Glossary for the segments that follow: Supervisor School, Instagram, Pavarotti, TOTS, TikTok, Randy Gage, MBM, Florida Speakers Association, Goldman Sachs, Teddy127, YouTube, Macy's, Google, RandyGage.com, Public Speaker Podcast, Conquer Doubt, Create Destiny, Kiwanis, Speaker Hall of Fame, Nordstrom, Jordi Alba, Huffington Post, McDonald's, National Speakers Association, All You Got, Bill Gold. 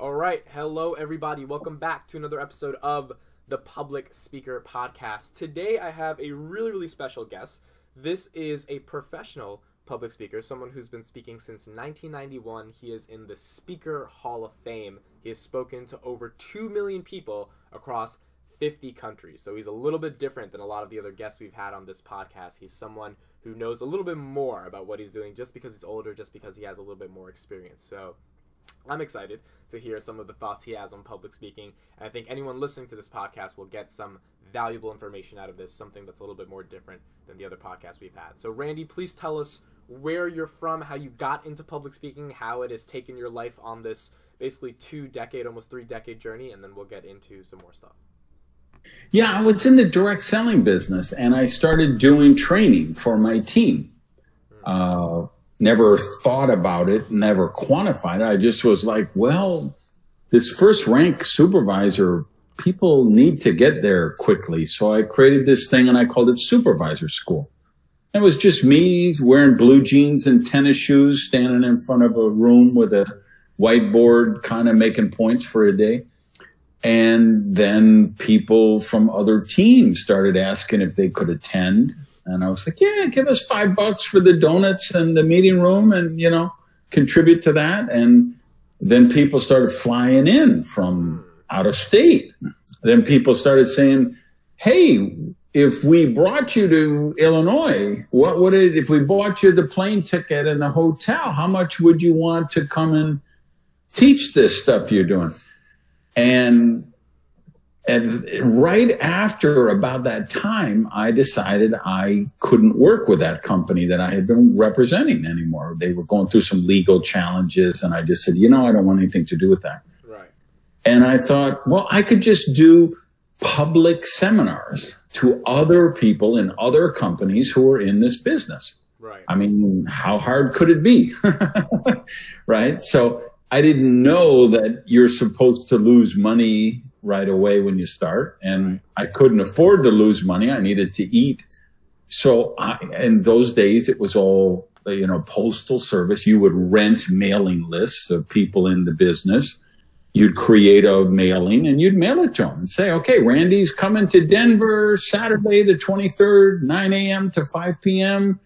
All right. Hello, everybody. Welcome back to another episode of the Public Speaker Podcast. Today, I have a really special guest. This is a professional public speaker, someone who's been speaking since 1991. He is in the Speaker Hall of Fame. He has spoken to over 2 million people across 50 countries. So he's a little bit different than a lot of the other guests we've had on this podcast. He's someone who knows a little bit more about what he's doing just because he's older, just because he has a little bit more experience. So I'm excited to hear some of the thoughts he has on public speaking, and I think anyone listening to this podcast will get some valuable information out of this, something that's a little bit more different than the other podcasts we've had. So Randy, please tell us where you're from, how you got into public speaking, how it has taken your life on this basically 2-decade, almost 3-decade journey, and then we'll get into some more stuff. Yeah, I was in the direct selling business, and I started doing training for my team. Never thought about it, never quantified it. I just was like, well, this first rank supervisor, people need to get there quickly. So I created this thing and I called it Supervisor School. It was just me wearing blue jeans and tennis shoes, standing in front of a room with a whiteboard, kind of making points for a day. And then people from other teams started asking if they could attend. And I was like, yeah, give us $5 for the donuts and the meeting room and, you know, contribute to that. And then people started flying in from out of state. Then people started saying, hey, if we brought you to Illinois, what would it, if we bought you the plane ticket and the hotel, how much would you want to come and teach this stuff you're doing? And right after about that time, I decided I couldn't work with that company that I had been representing anymore. They were going through some legal challenges, and I just said, you know, I don't want anything to do with that. Right. And I thought, well, I could just do public seminars to other people in other companies who are in this business. Right. I mean, how hard could it be? Right. So I didn't know that you're supposed to lose money right away when you start, and I couldn't afford to lose money. I needed to eat. So in those days, it was all, you know, postal service. You would rent mailing lists of people in the business. You'd create a mailing and you'd mail it to them and say, okay, Randy's coming to Denver Saturday, the 23rd, 9 a.m. to 5 p.m.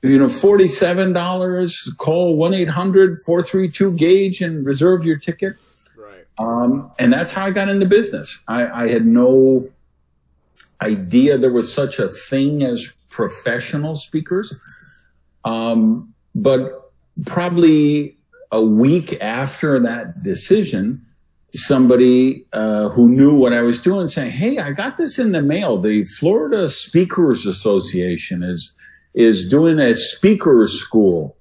You know, $47, call 1-800-432-GAGE and reserve your ticket. And that's how I got into business. I had no idea there was such a thing as professional speakers. But probably a week after that decision, somebody who knew what I was doing saying, hey, I got this in the mail. The Florida Speakers Association is doing a speaker school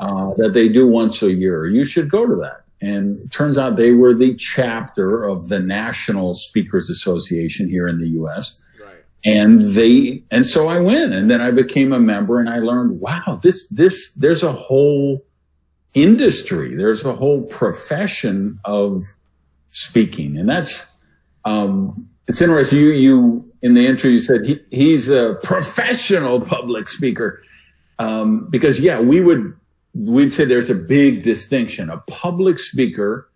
that they do once a year. You should go to that. And it turns out they were the chapter of the National Speakers Association here in the U.S. Right. And so I went, and then I became a member, and I learned, wow, there's a whole industry, there's a whole profession of speaking. And that's, it's interesting. You in the intro, you said he's a professional public speaker, because yeah, we'd say there's a big distinction. A public speaker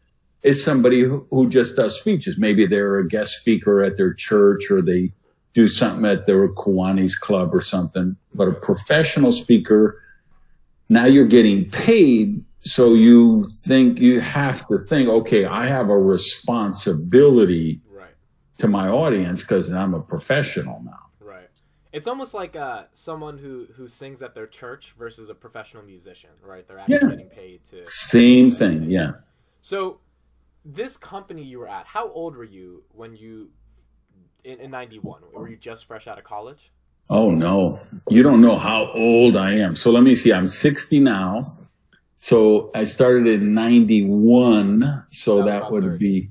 is somebody who just does speeches. Maybe they're a guest speaker at their church, or they do something at their Kiwanis club or something. But a professional speaker, now you're getting paid. So you think you have to think, okay, I have a responsibility to my audience because I'm a professional now. It's almost like someone who sings at their church versus a professional musician, right? They're actually getting paid to... Same thing, yeah. So this company you were at, how old were you when you... in 91? Were you just fresh out of college? Oh, no. You don't know how old I am. So let me see. I'm 60 now. So I started in 91. So that would 30. Be...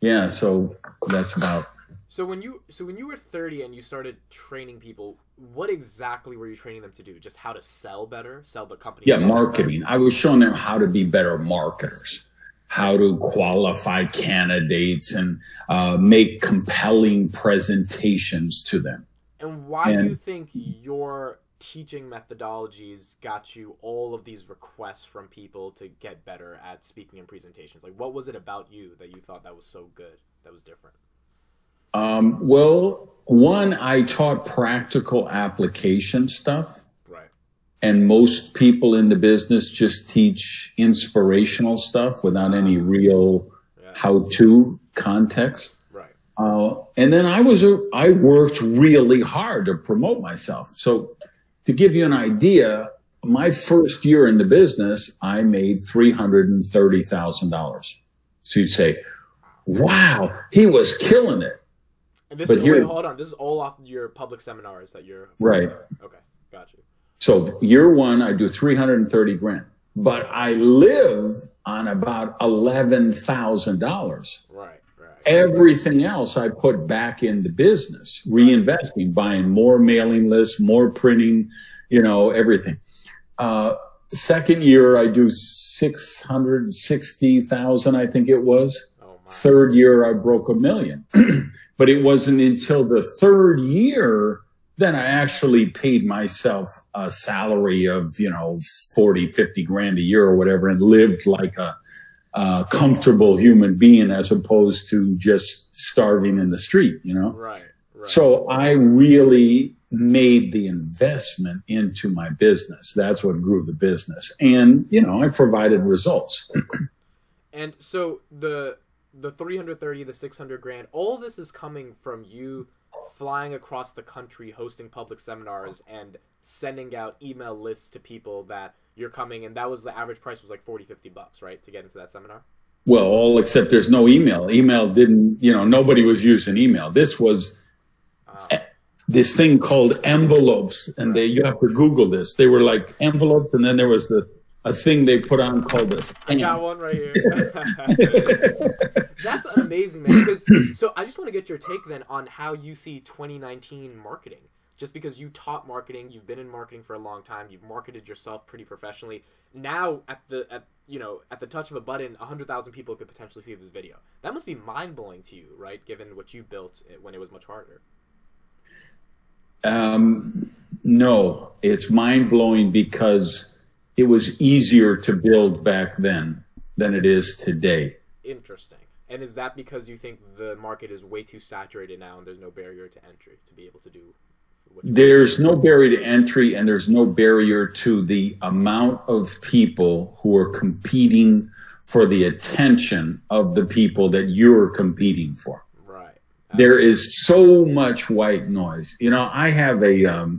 Yeah, so that's about... So when you were 30 and you started training people, what exactly were you training them to do? Just how to sell better, sell the company? Yeah, marketing. I was showing them how to be better marketers, how to qualify candidates and make compelling presentations to them. And why do you think your teaching methodologies got you all of these requests from people to get better at speaking and presentations? Like, what was it about you that you thought that was so good, that was different? Well, one, I taught practical application stuff. Right. And most people in the business just teach inspirational stuff without any real how-to context. And then I worked really hard to promote myself. So to give you an idea, my first year in the business, I made $330,000. So you'd say, wow, he was killing it. And this is all off your public seminars that you're right. Okay. Gotcha. So year one, I do 330 grand, but I live on about $11,000. Right. Everything else I put back in the business, reinvesting, buying more mailing lists, more printing, you know, everything. Second year, I do 660,000, I think it was. Oh, third year, I broke $1 million. But it wasn't until the third year that I actually paid myself a salary of, you know, 40, 50 grand a year or whatever, and lived like a comfortable human being as opposed to just starving in the street, you know? Right, right. So I really made the investment into my business. That's what grew the business. And, you know, I provided results. And so the 330, the 600 grand, all this is coming from you flying across the country, hosting public seminars and sending out email lists to people that you're coming, and that was the average price was like 40, 50 bucks, right? To get into that seminar? Well, all except there's no email. Email didn't, you know, nobody was using email. This was this thing called envelopes, and you have to Google this. They were like envelopes, and then there was a thing they put on called this. I got one right here. That's amazing, man. Because, so I just want to get your take then on how you see 2019 marketing. Just because you taught marketing, you've been in marketing for a long time, you've marketed yourself pretty professionally. Now, at the touch of a button, 100,000 people could potentially see this video. That must be mind-blowing to you, right? Given what you built when it was much harder. No, it's mind-blowing because it was easier to build back then than it is today. Interesting. And is that because you think the market is way too saturated now and there's no barrier to entry to be able to do? There's no barrier to entry, and there's no barrier to the amount of people who are competing for the attention of the people that you're competing for. Right. There is so much white noise. You know, I have a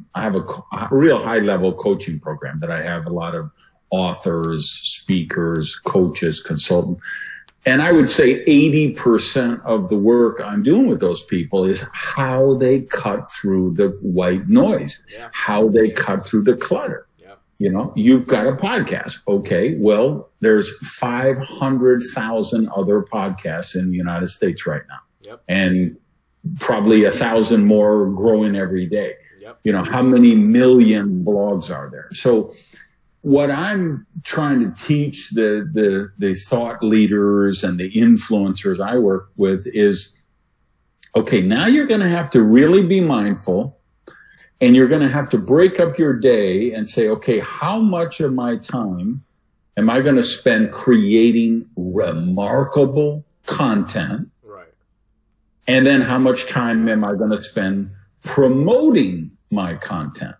real high-level coaching program that I have a lot of authors, speakers, coaches, consultants. And I would say 80% of the work I'm doing with those people is how they cut through the white noise, how they cut through the clutter. Yeah. You know, you've got a podcast. Okay, well, there's 500,000 other podcasts in the United States right now. Yep. And probably 1,000 more growing every day. Yep. You know, how many million blogs are there? So what I'm trying to teach the thought leaders and the influencers I work with is, okay, now you're going to have to really be mindful, and you're going to have to break up your day and say, okay, how much of my time am I going to spend creating remarkable content? Right. And then how much time am I going to spend promoting my content?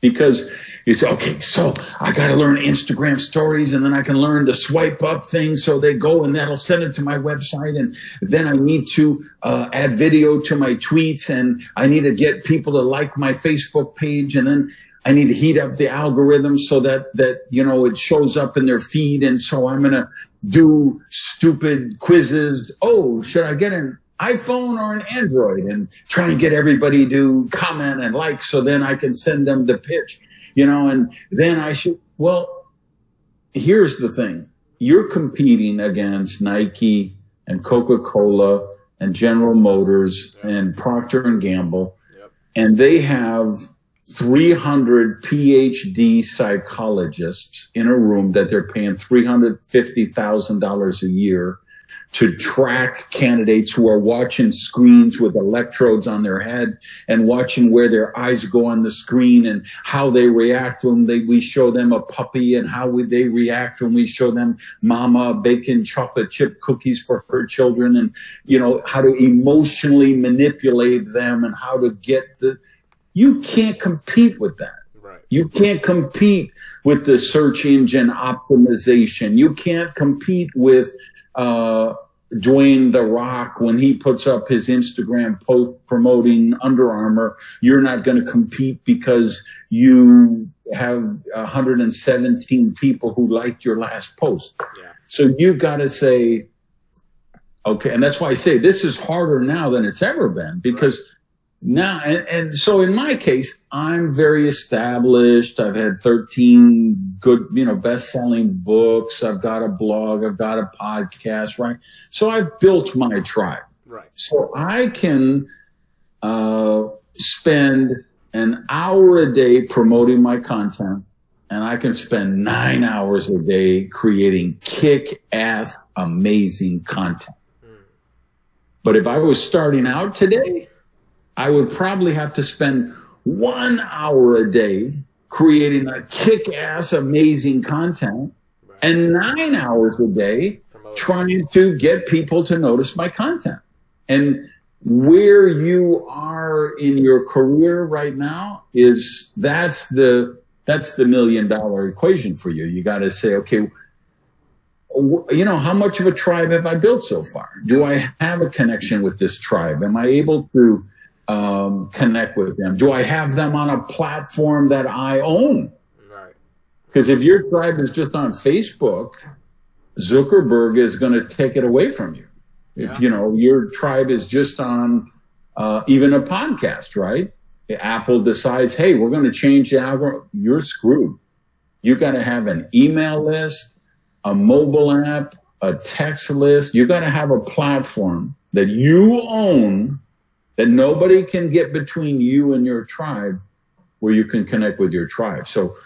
Because it's okay, so I got to learn Instagram stories, and then I can learn the swipe up thing. So they go, and that'll send it to my website. And then I need to add video to my tweets, and I need to get people to like my Facebook page. And then I need to heat up the algorithm so that, you know, it shows up in their feed. And so I'm going to do stupid quizzes. Oh, should I get an iPhone or an Android, and try and get everybody to comment and like, so then I can send them the pitch, you know, and then I should, well, here's the thing. You're competing against Nike and Coca-Cola and General Motors and Procter & Gamble, and they have 300 PhD psychologists in a room that they're paying $350,000 a year to track candidates who are watching screens with electrodes on their head and watching where their eyes go on the screen and how they react when we show them a puppy, and how would they react when we show them mama baking chocolate chip cookies for her children, and, you know, how to emotionally manipulate them and how to get the, you can't compete with that. You can't compete with the search engine optimization. You can't compete with Dwayne The Rock when he puts up his Instagram post promoting Under Armour. You're not going to compete because you have 117 people who liked your last post. Yeah. So you've got to say, okay, and that's why I say this is harder now than it's ever been, because right. Now, and so in my case, I'm very established. I've had 13 good, best-selling books. I've got a blog. I've got a podcast, right? So I've built my tribe. Right. So I can spend an hour a day promoting my content, and I can spend 9 hours a day creating kick-ass amazing content. Mm. But if I was starting out today, I would probably have to spend 1 hour a day creating a kick-ass amazing content, right, and 9 hours a day trying to get people to notice my content. And where you are in your career right now is that's the million-dollar equation for you. You got to say, okay, how much of a tribe have I built so far? Do I have a connection with this tribe? Am I able to connect with them? Do I have them on a platform that I own? Right. Because if your tribe is just on Facebook, Zuckerberg is going to take it away from you. Yeah. If your tribe is just on even a podcast, right? Apple decides, hey, we're going to change the algorithm. You're screwed. You got to have an email list, a mobile app, a text list. You got to have a platform that you own, that nobody can get between you and your tribe, where you can connect with your tribe. So,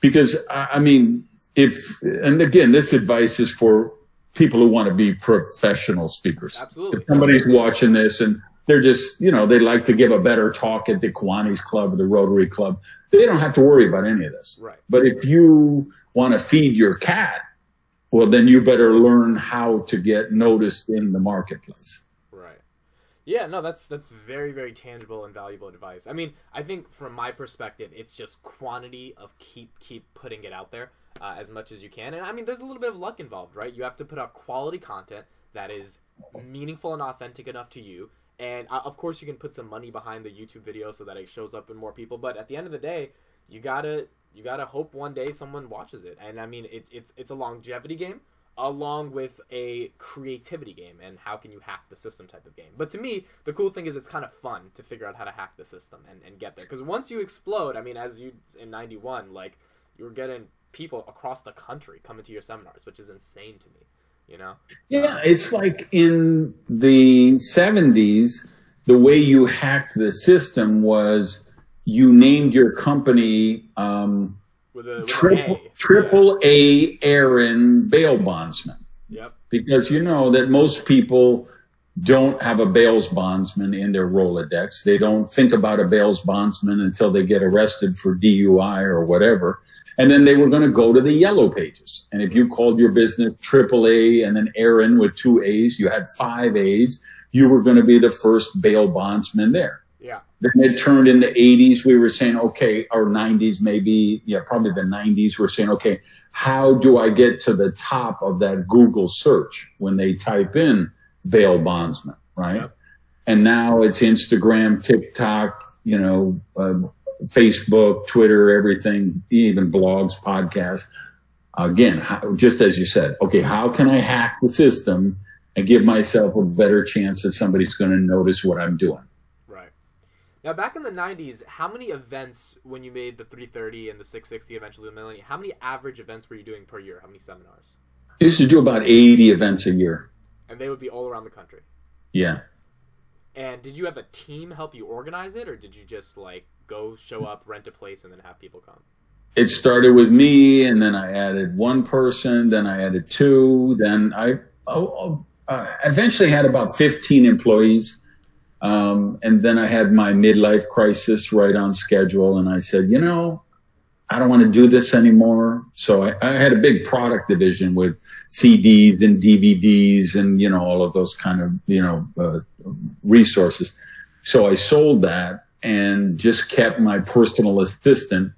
because I mean, and again, this advice is for people who want to be professional speakers. Absolutely. If somebody's watching this and they're just, they like to give a better talk at the Kiwanis Club or the Rotary Club, they don't have to worry about any of this. Right. But if you want to feed your cat, well, then you better learn how to get noticed in the marketplace. Yeah, no, that's very, very tangible and valuable advice. I mean, I think from my perspective, it's just quantity of keep putting it out there as much as you can. And I mean, there's a little bit of luck involved, right? You have to put out quality content that is meaningful and authentic enough to you. And of course, you can put some money behind the YouTube video so that it shows up in more people. But at the end of the day, you gotta hope one day someone watches it. And I mean, it's a longevity game, along with a creativity game and how can you hack the system type of game. But to me, the cool thing is it's kind of fun to figure out how to hack the system and get there. Because once you explode, I mean, as you in 91, like, you were getting people across the country coming to your seminars, which is insane to me, Yeah, it's like in the 70s, the way you hacked the system was you named your company with Triple A Aaron bail bondsman. Yep. Because you know that most people don't have a bail bondsman in their Rolodex. They don't think about a bail bondsman until they get arrested for DUI or whatever. And then they were going to go to the yellow pages. And if you called your business Triple A and then Aaron with 2 A's, you had 5 A's, you were going to be the first bail bondsman there. Yeah. Then it turned in the 80s, we were saying, okay, or 90s maybe, yeah, probably the 90s, we're saying, okay, how do I get to the top of that Google search when they type in bail bondsman, right? Yep. And now it's Instagram, TikTok, Facebook, Twitter, everything, even blogs, podcasts. Again, just as you said, okay, how can I hack the system and give myself a better chance that somebody's going to notice what I'm doing? Now, back in the 90s, how many events, when you made the 330 and the 660, eventually the million, how many average events were you doing per year? How many seminars? I used to do about 80 events a year. And they would be all around the country? Yeah. And did you have a team help you organize it, or did you just, like, go show up, rent a place, and then have people come? It started with me, and then I added one person, then I added two, then I eventually had about 15 employees. And then I had my midlife crisis right on schedule. And I said, you know, I don't want to do this anymore. So I had a big product division with CDs and DVDs and, you know, all of those kind of, you know, resources. So I sold that and just kept my personal assistant,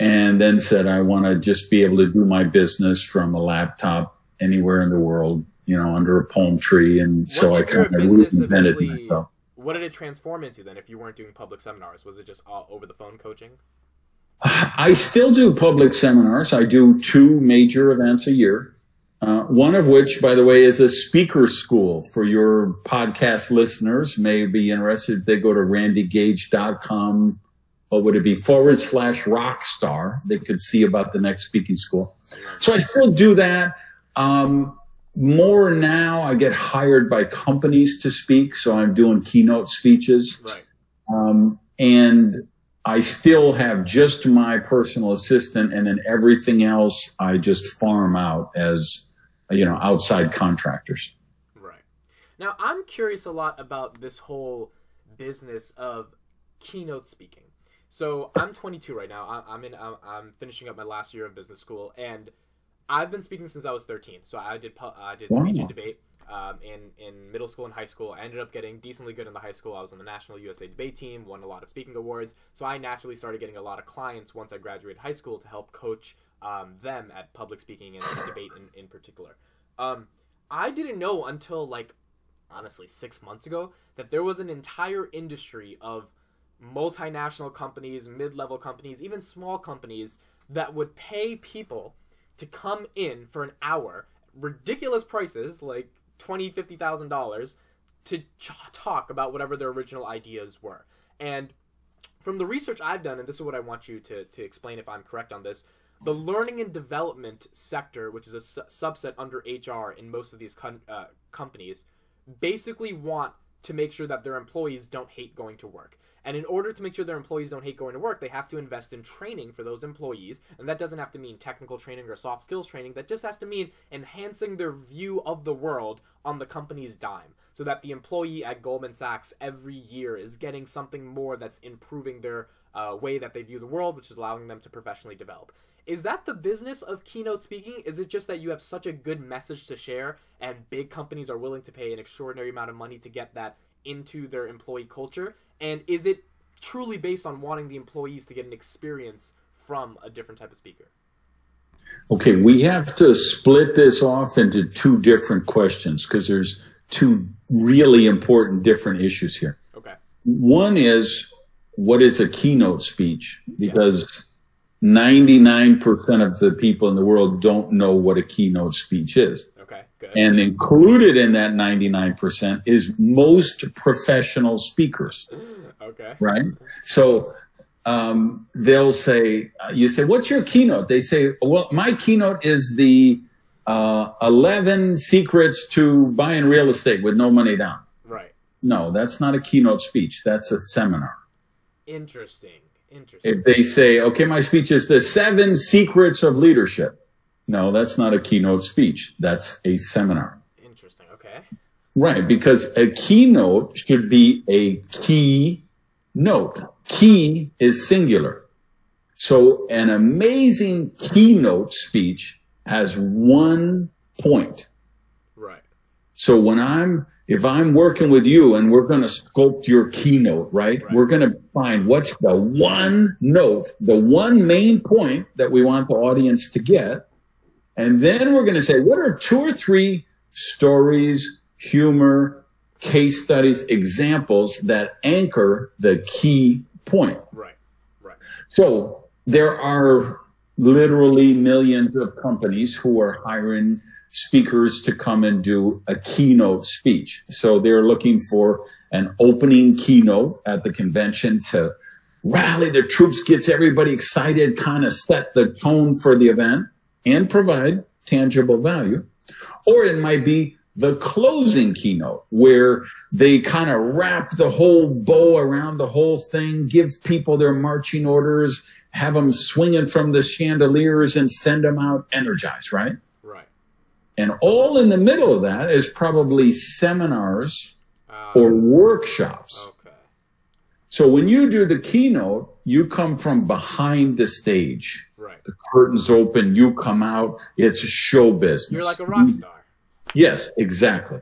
and then said, I want to just be able to do my business from a laptop anywhere in the world, you know, under a palm tree. And so I kind of reinvented myself. What did it transform into then if you weren't doing public seminars? Was it just all over the phone coaching? I still do public seminars. I do two major events a year. One of which, by the way, is a speaker school for your podcast listeners. May be interested if they go to RandyGage.com. What would it be? /rockstar. They could see about the next speaking school. So I still do that. More now, I get hired by companies to speak. So I'm doing keynote speeches. Right. And I still have just my personal assistant, and then everything else I just farm out as, you know, outside contractors. Right. Now, I'm curious a lot about this whole business of keynote speaking. So I'm 22 right now. I'm finishing up my last year of business school, and I've been speaking since I was 13. So I did speech and debate in middle school and high school. I ended up getting decently good in the high school. I was on the National USA Debate team, won a lot of speaking awards. So I naturally started getting a lot of clients once I graduated high school to help coach them at public speaking and debate in particular. I didn't know until, like, honestly 6 months ago that there was an entire industry of multinational companies, mid-level companies, even small companies that would pay people to come in for an hour, ridiculous prices, like $20,000, $50,000, to talk about whatever their original ideas were. And from the research I've done, and this is what I want you to explain if I'm correct on this, the learning and development sector, which is a subset under HR in most of these companies, basically want to make sure that their employees don't hate going to work. And in order to make sure their employees don't hate going to work, they have to invest in training for those employees. And that doesn't have to mean technical training or soft skills training. That just has to mean enhancing their view of the world on the company's dime, so that the employee at Goldman Sachs every year is getting something more that's improving their way that they view the world, which is allowing them to professionally develop. Is that the business of keynote speaking? Is it just that you have such a good message to share and big companies are willing to pay an extraordinary amount of money to get that into their employee culture? And is it truly based on wanting the employees to get an experience from a different type of speaker? Okay, we have to split this off into two different questions because there's two really important different issues here. Okay. One is, what is a keynote speech? Because 99% of the people in the world don't know what a keynote speech is. Okay, good. And included in that 99% is most professional speakers. Okay. Right? So they'll say, you say, what's your keynote? They say, well, my keynote is the 11 secrets to buying real estate with no money down. Right. No, that's not a keynote speech. That's a seminar. Interesting. Interesting. If they say, okay, my speech is the 7 secrets of leadership. No, that's not a keynote speech. That's a seminar. Interesting. Okay. Right. Because a keynote should be a key note. Key is singular. So an amazing keynote speech has one point. Right. So when if I'm working with you and we're going to sculpt your keynote, right? We're going to find what's the one note, the one main point that we want the audience to get. And then we're going to say, what are 2 or 3 stories, humor, case studies, examples that anchor the key point? Right. Right. So there are literally millions of companies who are hiring speakers to come and do a keynote speech. So they're looking for an opening keynote at the convention to rally the troops, gets everybody excited, kind of set the tone for the event and provide tangible value. Or it might be the closing keynote where they kind of wrap the whole bow around the whole thing, give people their marching orders, have them swinging from the chandeliers and send them out energized, right? And all in the middle of that is probably seminars or workshops. Okay. So when you do the keynote, you come from behind the stage. Right. The curtain's open, you come out, it's a show business. You're like a rock star. Yes, exactly.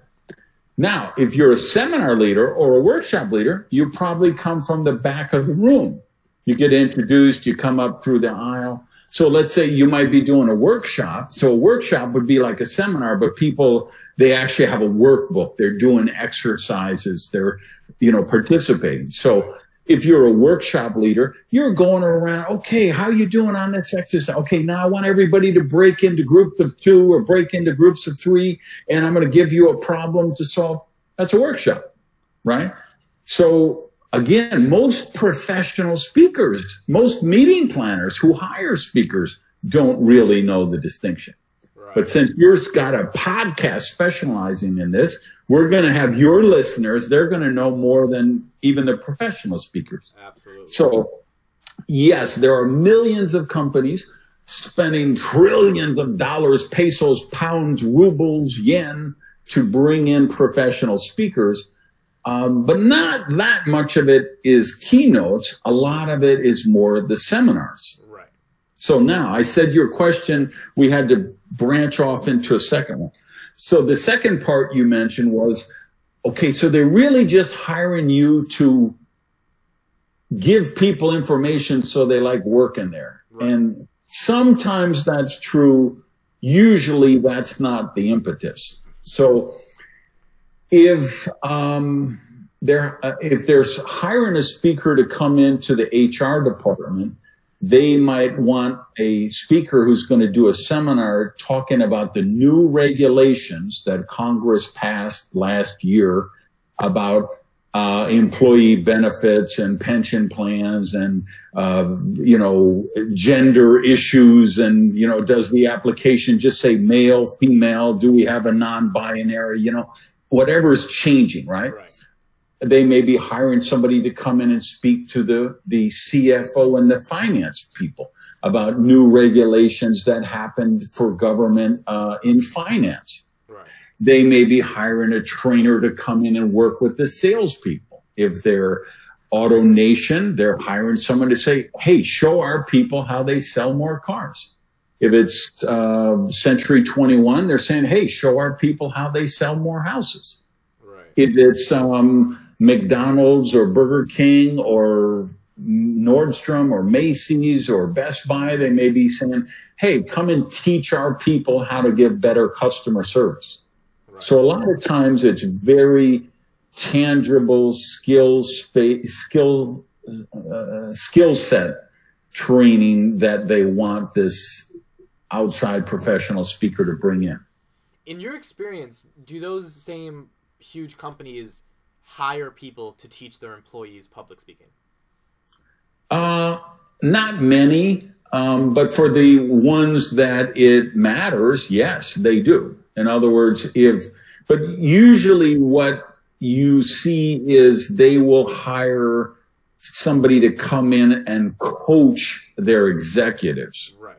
Now, if you're a seminar leader or a workshop leader, you probably come from the back of the room. You get introduced, you come up through the aisle. So let's say you might be doing a workshop. So a workshop would be like a seminar, but people, they actually have a workbook. They're doing exercises. They're, you know, participating. So if you're a workshop leader, you're going around, okay, how are you doing on this exercise? Okay, now I want everybody to break into groups of two or break into groups of three, and I'm going to give you a problem to solve. That's a workshop, right? So again, most professional speakers, most meeting planners who hire speakers don't really know the distinction. Right. But since you've got a podcast specializing in this, we're going to have your listeners. They're going to know more than even the professional speakers. Absolutely. So, yes, there are millions of companies spending trillions of dollars, pesos, pounds, rubles, yen, to bring in professional speakers. But not that much of it is keynotes. A lot of it is more the seminars. Right. So now I said your question, we had to branch off into a second one. So the second part you mentioned was, okay, so they're really just hiring you to give people information so they like working there. Right. And sometimes that's true. Usually that's not the impetus. So if they're hiring a speaker to come into the HR department, they might want a speaker who's going to do a seminar talking about the new regulations that Congress passed last year about employee benefits and pension plans and, you know, gender issues and, you know, does the application just say male, female? Do we have a non-binary, you know? Whatever is changing, right? They may be hiring somebody to come in and speak to the CFO and the finance people about new regulations that happened for government in finance. Right. They may be hiring a trainer to come in and work with the salespeople. If they're AutoNation, they're hiring someone to say, hey, show our people how they sell more cars. If it's Century 21, they're saying, hey, show our people how they sell more houses. Right. If it's McDonald's or Burger King or Nordstrom or Macy's or Best Buy, they may be saying, hey, come and teach our people how to give better customer service. Right. So a lot of times it's very tangible skill set training that they want this outside professional speaker to bring in. In your experience, do those same huge companies hire people to teach their employees public speaking? Not many, but for the ones that it matters, yes, they do. In other words, but usually what you see is they will hire somebody to come in and coach their executives. Right.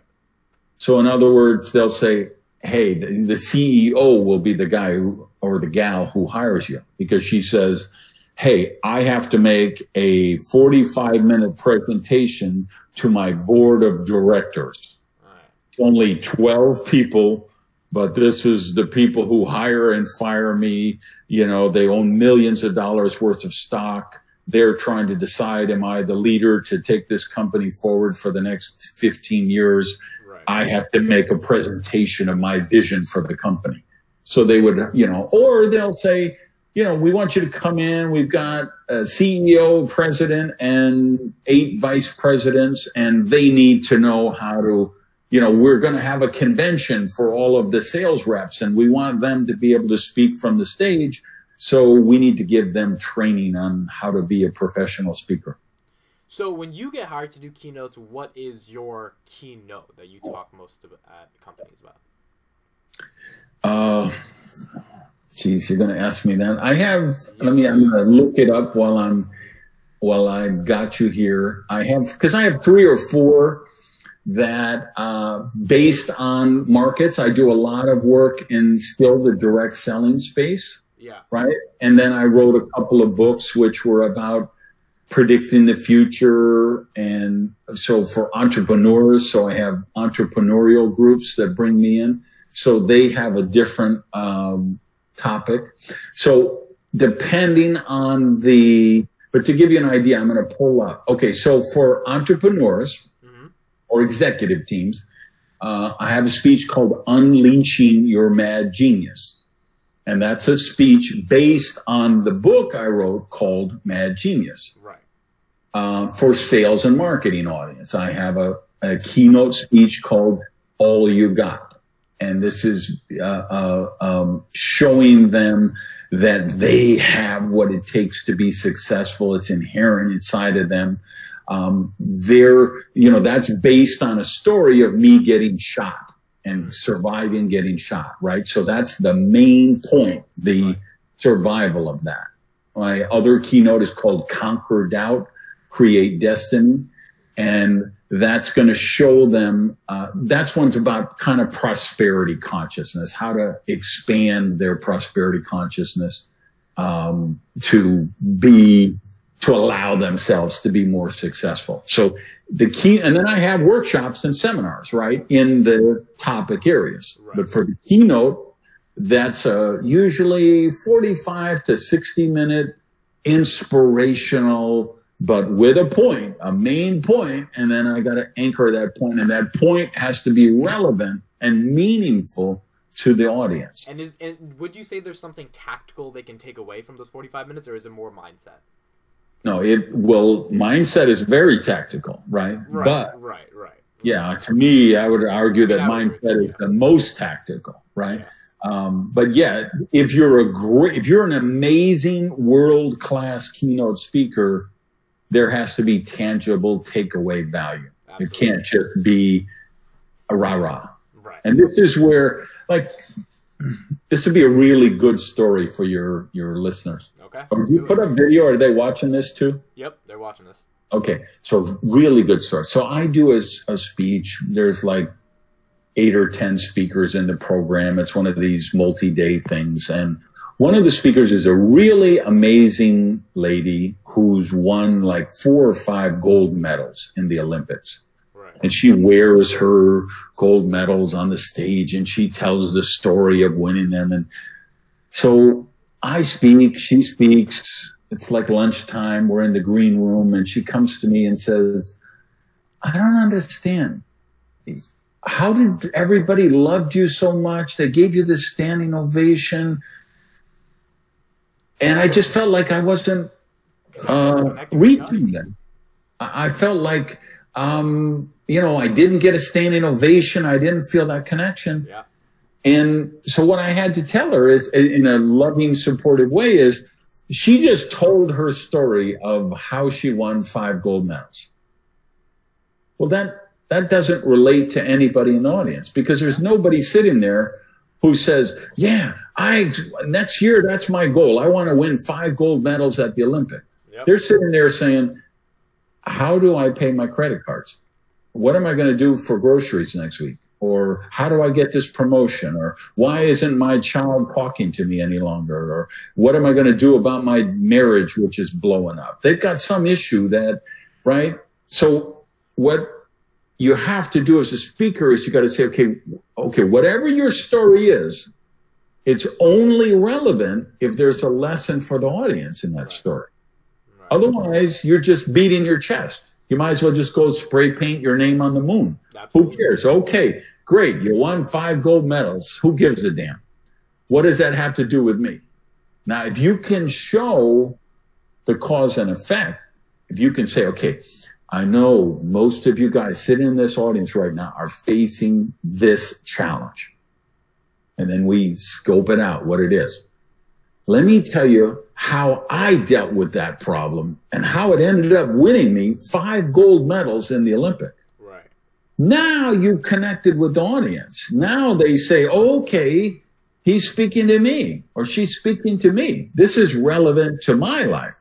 So in other words, they'll say, hey, the CEO will be the guy or the gal who hires you, because she says, hey, I have to make a 45-minute presentation to my board of directors. Right. It's only 12 people, but this is the people who hire and fire me. You know, they own millions of dollars worth of stock. They're trying to decide, am I the leader to take this company forward for the next 15 years? I have to make a presentation of my vision for the company. So they would, you know, or they'll say, you know, we want you to come in. We've got a CEO, president, and 8 vice presidents, and they need to know how to, you know, we're going to have a convention for all of the sales reps, and we want them to be able to speak from the stage. So we need to give them training on how to be a professional speaker. So when you get hired to do keynotes, what is your keynote that you talk most about at companies about? Geez, you're going to ask me that. I'm going to look it up while I've got you here. I have, because I have 3 or 4 that based on markets, I do a lot of work in still the direct selling space. Yeah. Right. And then I wrote a couple of books which were about predicting the future. And so for entrepreneurs, so I have entrepreneurial groups that bring me in. So they have a different topic. So depending on the, but to give you an idea, I'm going to pull up. Okay. So for entrepreneurs, or executive teams, I have a speech called Unleashing Your Mad Genius. And that's a speech based on the book I wrote called Mad Genius. Right. For sales and marketing audience, I have a keynote speech called All You Got. And this is showing them that they have what it takes to be successful. It's inherent inside of them. They're, you know, that's based on a story of me getting shot and surviving getting shot, right? So that's the main point, the survival of that. My other keynote is called Conquer Doubt, Create Destiny. And that's going to show them, that's one's about kind of prosperity consciousness, how to expand their prosperity consciousness, to allow themselves to be more successful. So the key, and then I have workshops and seminars, right, in the topic areas. Right. But for the keynote, that's a usually 45 to 60 minute inspirational, but with a point, a main point, and then I got to anchor that point, and that point has to be relevant and meaningful to the audience. And would you say there's something tactical they can take away from those 45 minutes, or is it more mindset? No, it will. Mindset is very tactical, right? Right. Yeah, to me, I would argue that mindset is the most tactical, right? Yeah. But yeah, if you're an amazing world-class keynote speaker, there has to be tangible takeaway value. Absolutely. It can't just be a rah-rah. Right. And this is where, like, this would be a really good story for your listeners. Okay. Or you put up video, are they watching this too? Yep, they're watching this. Okay, so really good story. So I do a speech. There's like 8 or 10 speakers in the program. It's one of these multi-day things. And one of the speakers is a really amazing lady who's won like 4 or 5 gold medals in the Olympics. And she wears her gold medals on the stage and she tells the story of winning them. And so I speak, she speaks. It's like lunchtime. We're in the green room and she comes to me and says, I don't understand. How did everybody loved you so much? They gave you this standing ovation. And I just felt like I wasn't reaching them. I felt like, you know, I didn't get a standing ovation. I didn't feel that connection. Yeah. And so what I had to tell her is, in a loving, supportive way, is she just told her story of how she won 5 gold medals. Well, that doesn't relate to anybody in the audience, because there's nobody sitting there who says, yeah, next year, that's my goal. I want to win 5 gold medals at the Olympics. Yep. They're sitting there saying, how do I pay my credit cards? What am I going to do for groceries next week? Or how do I get this promotion? Or why isn't my child talking to me any longer? Or what am I going to do about my marriage, which is blowing up? They've got some issue that, right? So what you have to do as a speaker is you got to say, okay, whatever your story is, it's only relevant if there's a lesson for the audience in that story. Otherwise, you're just beating your chest. You might as well just go spray paint your name on the moon. Absolutely. Who cares? Okay, great. You won 5 gold medals. Who gives a damn? What does that have to do with me? Now, if you can show the cause and effect, if you can say, okay, I know most of you guys sitting in this audience right now are facing this challenge. And then we scope it out, what it is. Let me tell you how I dealt with that problem and how it ended up winning me 5 gold medals in the Olympics. Right. Now you've connected with the audience. Now they say, okay, he's speaking to me or she's speaking to me. This is relevant to my life.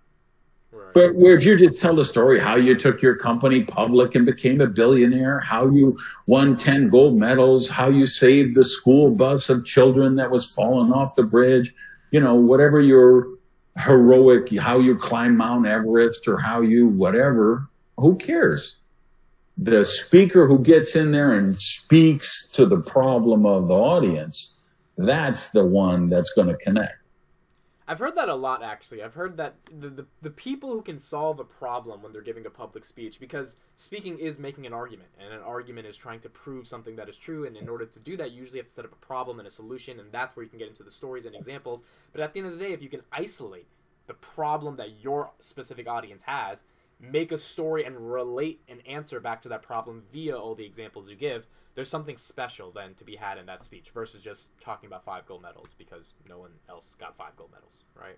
Right. But if you just tell the story, how you took your company public and became a billionaire, how you won 10 gold medals, how you saved the school bus of children that was falling off the bridge, you know, whatever your heroic, how you climbed Mount Everest or how you whatever, who cares? The speaker who gets in there and speaks to the problem of the audience, that's the one that's going to connect. I've heard that a lot, actually. I've heard that the people who can solve a problem when they're giving a public speech, because speaking is making an argument, and an argument is trying to prove something that is true, and in order to do that, you usually have to set up a problem and a solution, and that's where you can get into the stories and examples. But at the end of the day, if you can isolate the problem that your specific audience has, make a story and relate an answer back to that problem via all the examples you give, there's something special then to be had in that speech versus just talking about 5 gold medals because no one else got 5 gold medals, right?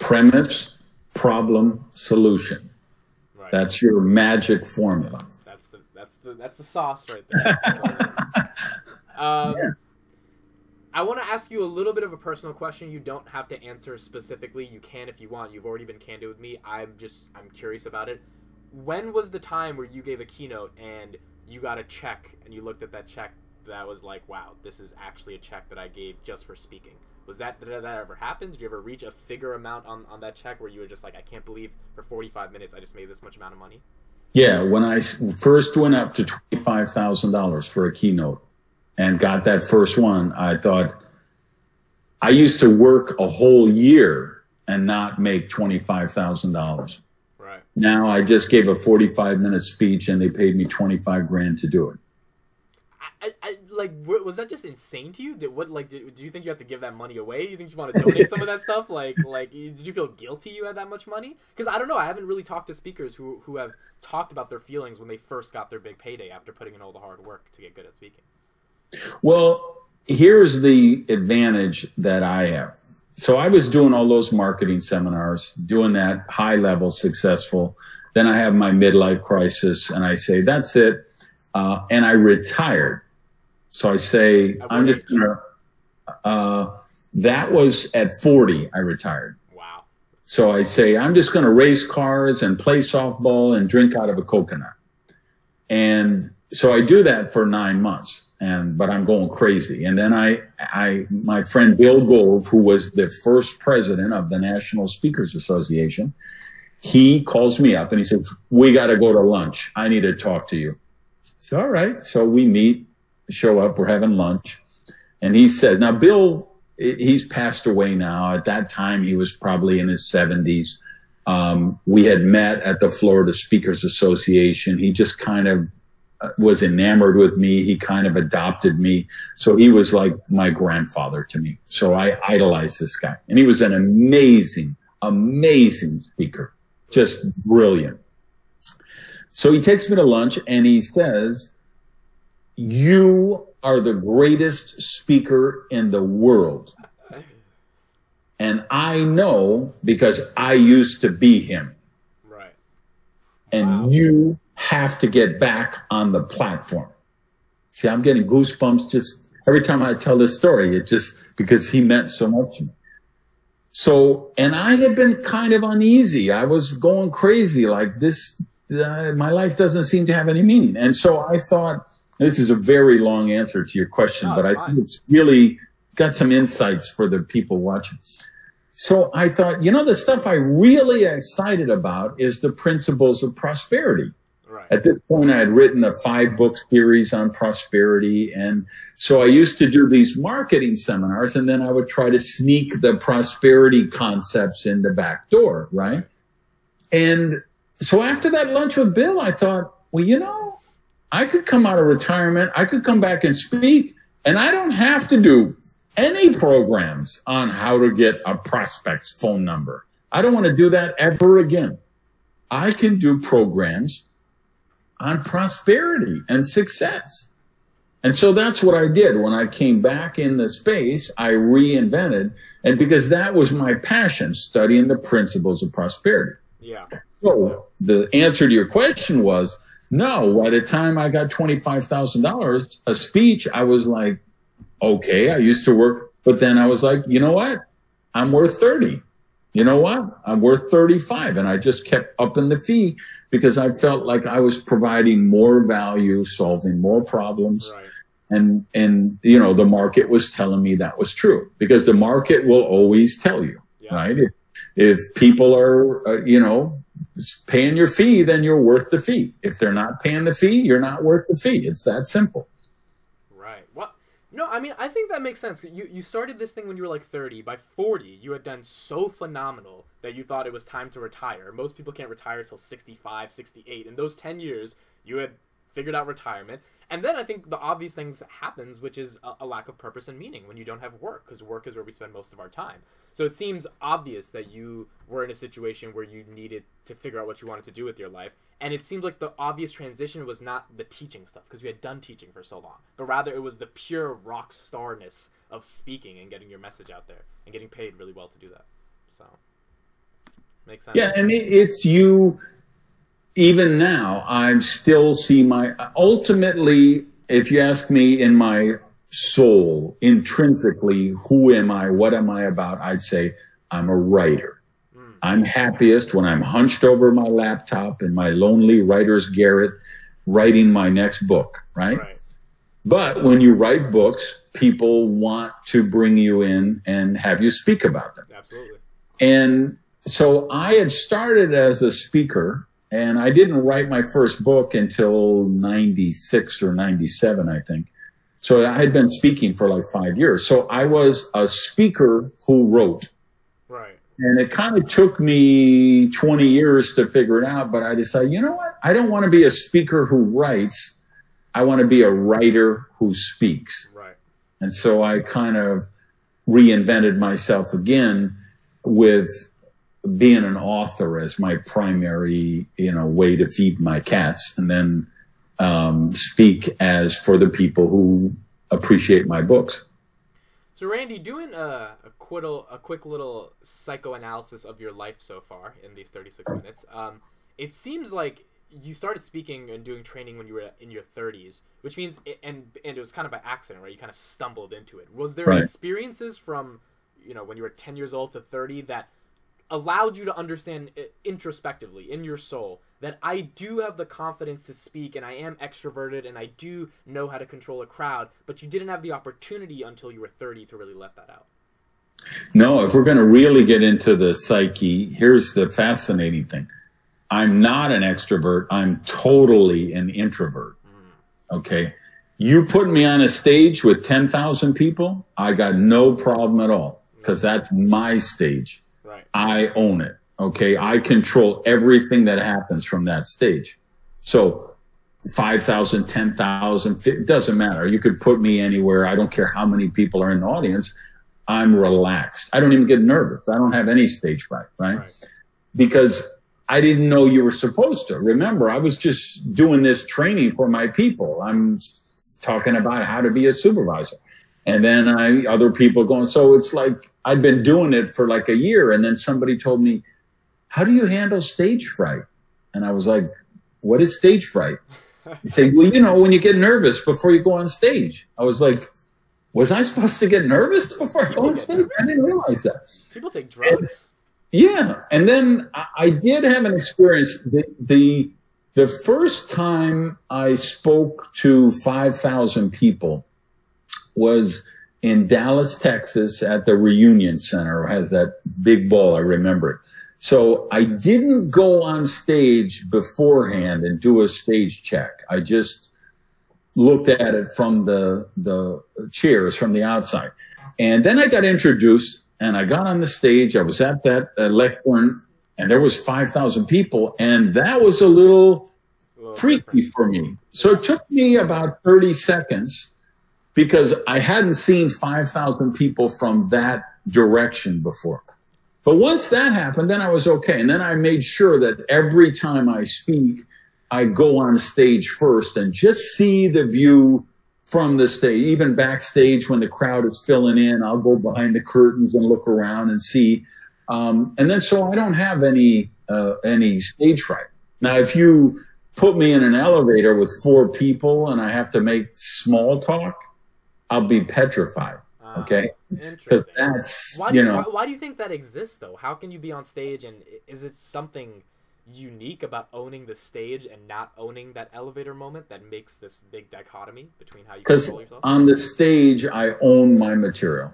Premise, problem, solution. Right. That's your magic formula. That's the sauce right there. Yeah. I want to ask you a little bit of a personal question. You don't have to answer specifically. You can if you want. You've already been candid with me. I'm curious about it. When was the time where you gave a keynote and you got a check and you looked at that check that was like, wow, this is actually a check that I gave just for speaking? Was that, did that ever happen? Did you ever reach a figure amount on that check where you were just like, I can't believe for 45 minutes I just made this much amount of money? Yeah, when I first went up to $25,000 for a keynote, and got that first one, I thought, I used to work a whole year and not make $25,000. Right. Now I just gave a 45-minute speech and they paid me 25 grand to do it. Was that just insane to you? Do you think you have to give that money away? Do you think you want to donate some of that stuff? Like, did you feel guilty you had that much money? Because I don't know. I haven't really talked to speakers who have talked about their feelings when they first got their big payday after putting in all the hard work to get good at speaking. Well, here's the advantage that I have. So I was doing all those marketing seminars, doing that high level successful. Then I have my midlife crisis and I say, that's it. And I retired. So I say, I'm just going to, that was at 40, I retired. Wow. So I say, I'm just going to race cars and play softball and drink out of a coconut. And so I do that for 9 months. But I'm going crazy. And then my friend Bill Gold, who was the first president of the National Speakers Association, he calls me up and he says, we got to go to lunch. I need to talk to you. So, all right. So we meet, show up, we're having lunch. And he said, now Bill, he's passed away now. At that time, he was probably in his 70s. We had met at the Florida Speakers Association. He just kind of was enamored with me. He kind of adopted me. So he was like my grandfather to me. So I idolized this guy. And he was an amazing, amazing speaker, just brilliant. So he takes me to lunch and he says, you are the greatest speaker in the world. And I know because I used to be him. Right. And wow. You have to get back on the platform. See, I'm getting goosebumps just every time I tell this story, it just because he meant so much to me. So, and I had been kind of uneasy. I was going crazy like this. My life doesn't seem to have any meaning. And so I thought, this is a very long answer to your question, but I think it's really got some insights for the people watching. So I thought, you know, the stuff I really excited about is the principles of prosperity. At this point, I had written a 5-book series on prosperity. And so I used to do these marketing seminars, and then I would try to sneak the prosperity concepts in the back door, right? And so after that lunch with Bill, I thought, well, you know, I could come out of retirement. I could come back and speak, and I don't have to do any programs on how to get a prospect's phone number. I don't want to do that ever again. I can do programs on prosperity and success. And so that's what I did. When I came back in the space, I reinvented, and because that was my passion, studying the principles of prosperity. Yeah. So the answer to your question was, no, by the time I got $25,000 a speech, I was like, okay, I used to work, but then I was like, you know what? I'm worth 30. You know what? I'm worth 35. And I just kept upping the fee because I felt like I was providing more value, solving more problems. Right. And, you know, the market was telling me that was true, because the market will always tell you, yeah, right? If people are, you know, paying your fee, then you're worth the fee. If they're not paying the fee, you're not worth the fee. It's that simple. Right. Well, no, I mean, I think that makes sense. You started this thing when you were like 30. By 40, you had done so phenomenal that you thought it was time to retire. Most people can't retire until 65, 68. In those 10 years, you had figured out retirement. And then I think the obvious things happens, which is a lack of purpose and meaning when you don't have work, because work is where we spend most of our time. So it seems obvious that you were in a situation where you needed to figure out what you wanted to do with your life. And it seems like the obvious transition was not the teaching stuff, because we had done teaching for so long, but rather it was the pure rock starness of speaking and getting your message out there and getting paid really well to do that. So makes sense. Yeah, and it's you. Even now, I still see my, ultimately, if you ask me in my soul, intrinsically, who am I? What am I about? I'd say I'm a writer. I'm happiest when I'm hunched over my laptop in my lonely writer's garret, writing my next book, right? But when you write books, people want to bring you in and have you speak about them. Absolutely. And so I had started as a speaker. And I didn't write my first book until 96 or 97, I think. So I had been speaking for like 5 years. So I was a speaker who wrote. Right. And it kind of took me 20 years to figure it out. But I decided, you know what? I don't want to be a speaker who writes. I want to be a writer who speaks. Right. And so I kind of reinvented myself again with being an author as my primary, you know, way to feed my cats, and then speak as for the people who appreciate my books. So, Randy, doing a quick little psychoanalysis of your life so far in these 36 minutes, it seems like you started speaking and doing training when you were in your 30s, which means, and it was kind of by accident, right? You kind of stumbled into it. Was there experiences from, you know, when you were 10 years old to 30 that allowed you to understand introspectively in your soul that I do have the confidence to speak and I am extroverted and I do know how to control a crowd, but you didn't have the opportunity until you were 30 to really let that out? No, if we're going to really get into the psyche, here's the fascinating thing. I'm not an extrovert. I'm totally an introvert. Okay. You put me on a stage with 10,000 people. I got no problem at all, because that's my stage. Right. I own it. Okay. I control everything that happens from that stage. So 5,000, 10,000, it doesn't matter. You could put me anywhere. I don't care how many people are in the audience. I'm relaxed. I don't even get nervous. I don't have any stage fright, right? Because I didn't know you were supposed to. Remember, I was just doing this training for my people. I'm talking about how to be a supervisor. And then other people going, so it's like I'd been doing it for like a year. And then somebody told me, how do you handle stage fright? And I was like, what is stage fright? They say, well, you know, when you get nervous before you go on stage. I was like, was I supposed to get nervous before I go on stage? I didn't realize that. People take drugs. Yeah. And then I did have an experience. The first time I spoke to 5,000 people was in Dallas, Texas, at the Reunion Center. It has that big ball, I remember it. So I didn't go on stage beforehand and do a stage check. I just looked at it from the chairs from the outside. And then I got introduced and I got on the stage. I was at that lectern and there was 5,000 people. And that was a little freaky for me. So it took me about 30 seconds because I hadn't seen 5,000 people from that direction before. But once that happened, then I was okay. And then I made sure that every time I speak, I go on stage first and just see the view from the stage. Even backstage when the crowd is filling in, I'll go behind the curtains and look around and see. And then so I don't have any stage fright. Now, if you put me in an elevator with 4 people and I have to make small talk, I'll be petrified. Okay. Interesting. That's, why do you think that exists though? How can you be on stage, and is it something unique about owning the stage and not owning that elevator moment that makes this big dichotomy between how you control yourself? On the stage, I own my material.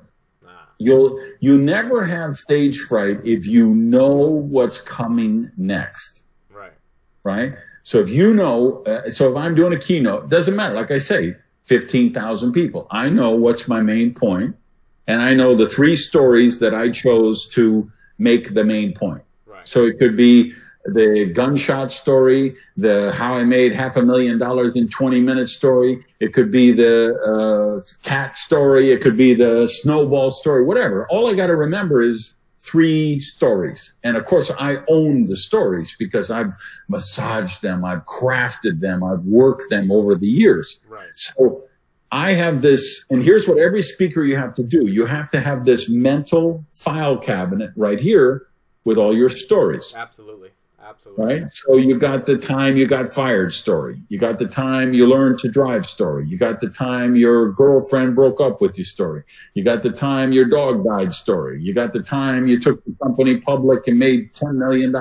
You never have stage fright if you know what's coming next. Right? So if you know, if I'm doing a keynote, doesn't matter. Like I say, 15,000 people. I know what's my main point, and I know the three stories that I chose to make the main point. Right. So it could be the gunshot story, the how I made $500,000 in 20 minutes story. It could be the cat story. It could be the snowball story, whatever. All I got to remember is three stories. And of course, I own the stories because I've massaged them. I've crafted them. I've worked them over the years. Right. So I have this, and here's what every speaker you have to do. You have to have this mental file cabinet right here with all your stories. Absolutely. Absolutely. Right. So you got the time you got fired story. You got the time you learned to drive story. You got the time your girlfriend broke up with you story. You got the time your dog died story. You got the time you took the company public and made $10 million.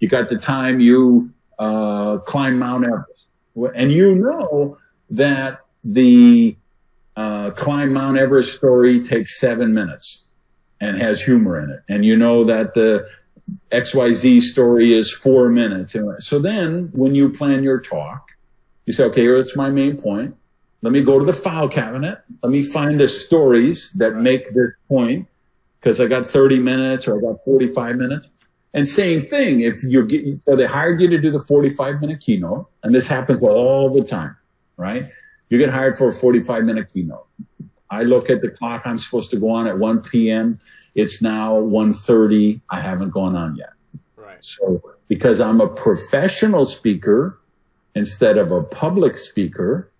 You got the time you climbed Mount Everest. And you know that the climb Mount Everest story takes 7 minutes and has humor in it. And you know that the XYZ story is 4 minutes. So then when you plan your talk, you say, okay, here's my main point. Let me go to the file cabinet. Let me find the stories that make this point, because I got 30 minutes or I got 45 minutes. And same thing, so they hired you to do the 45-minute keynote, and this happens all the time, right? You get hired for a 45-minute keynote. I look at the clock I'm supposed to go on at 1 p.m. It's now 1:30. I haven't gone on yet. Right. So because I'm a professional speaker instead of a public speaker,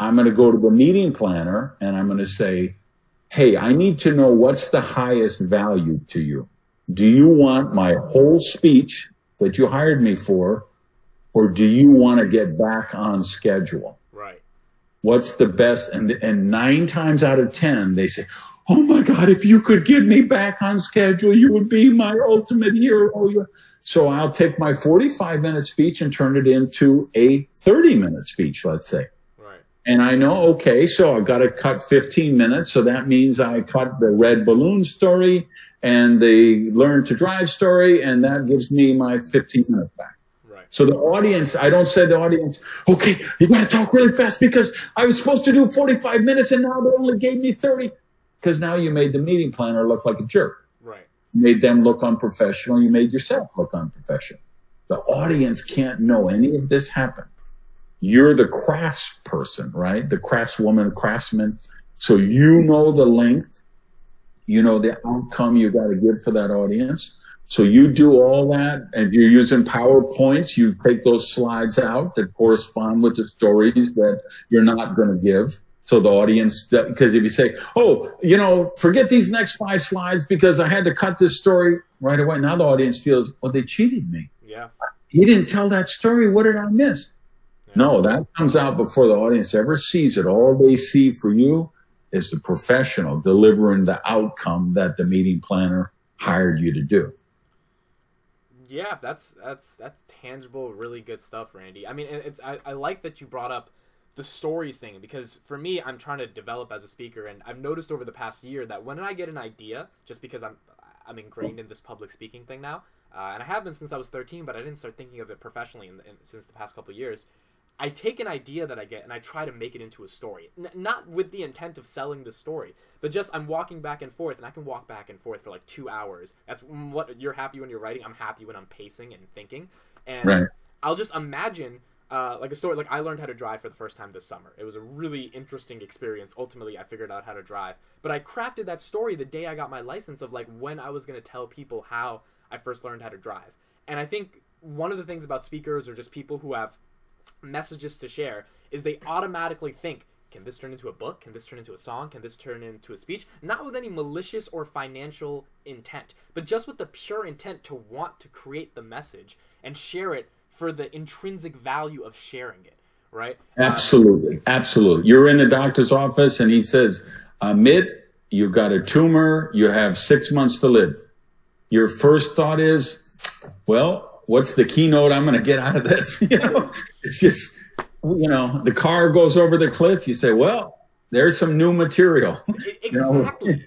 I'm going to go to the meeting planner and I'm going to say, hey, I need to know what's the highest value to you. Do you want my whole speech that you hired me for, or do you want to get back on schedule? Right. What's the best? And 9 times out of 10, they say, oh my God, if you could get me back on schedule, you would be my ultimate hero. So I'll take my 45-minute speech and turn it into a 30-minute speech, let's say. Right. And I know, okay, so I've got to cut 15 minutes. So that means I cut the red balloon story and the learn to drive story, and that gives me my 15-minute back. So the audience, I don't say to the audience, okay, you got to talk really fast because I was supposed to do 45 minutes and now they only gave me 30. Because now you made the meeting planner look like a jerk. Right. You made them look unprofessional. You made yourself look unprofessional. The audience can't know any of this happened. You're the crafts person, right? The craftswoman, craftsman. So you know the length. You know the outcome you got to give for that audience. So you do all that, and if you're using PowerPoints, you take those slides out that correspond with the stories that you're not going to give. So the audience, because if you say, oh, forget these next 5 slides because I had to cut this story right away. Now the audience feels, oh, they cheated me. Yeah. He didn't tell that story. What did I miss? Yeah. No, that comes out before the audience ever sees it. All they see for you is the professional delivering the outcome that the meeting planner hired you to do. Yeah, that's tangible, really good stuff, Randy. I mean, I like that you brought up the stories thing, because for me, I'm trying to develop as a speaker, and I've noticed over the past year that when I get an idea, just because I'm ingrained in this public speaking thing now, and I have been since I was 13, but I didn't start thinking of it professionally since the past couple of years. I take an idea that I get and I try to make it into a story, not with the intent of selling the story, but just I'm walking back and forth, and I can walk back and forth for like 2 hours. That's what you're happy when you're writing. I'm happy when I'm pacing and thinking. And right. I'll just imagine like a story. Like I learned how to drive for the first time this summer. It was a really interesting experience. Ultimately, I figured out how to drive, but I crafted that story the day I got my license of like when I was going to tell people how I first learned how to drive. And I think one of the things about speakers or just people who have messages to share is they automatically think, can this turn into a book? Can this turn into a song? Can this turn into a speech? Not with any malicious or financial intent, but just with the pure intent to want to create the message and share it for the intrinsic value of sharing it, right? Absolutely. You're in the doctor's office and he says, Amit, you've got a tumor. You have 6 months to live. Your first thought is, well, what's the keynote I'm going to get out of this? You know, it's just, you know, the car goes over the cliff. You say, well, there's some new material. Exactly. You know?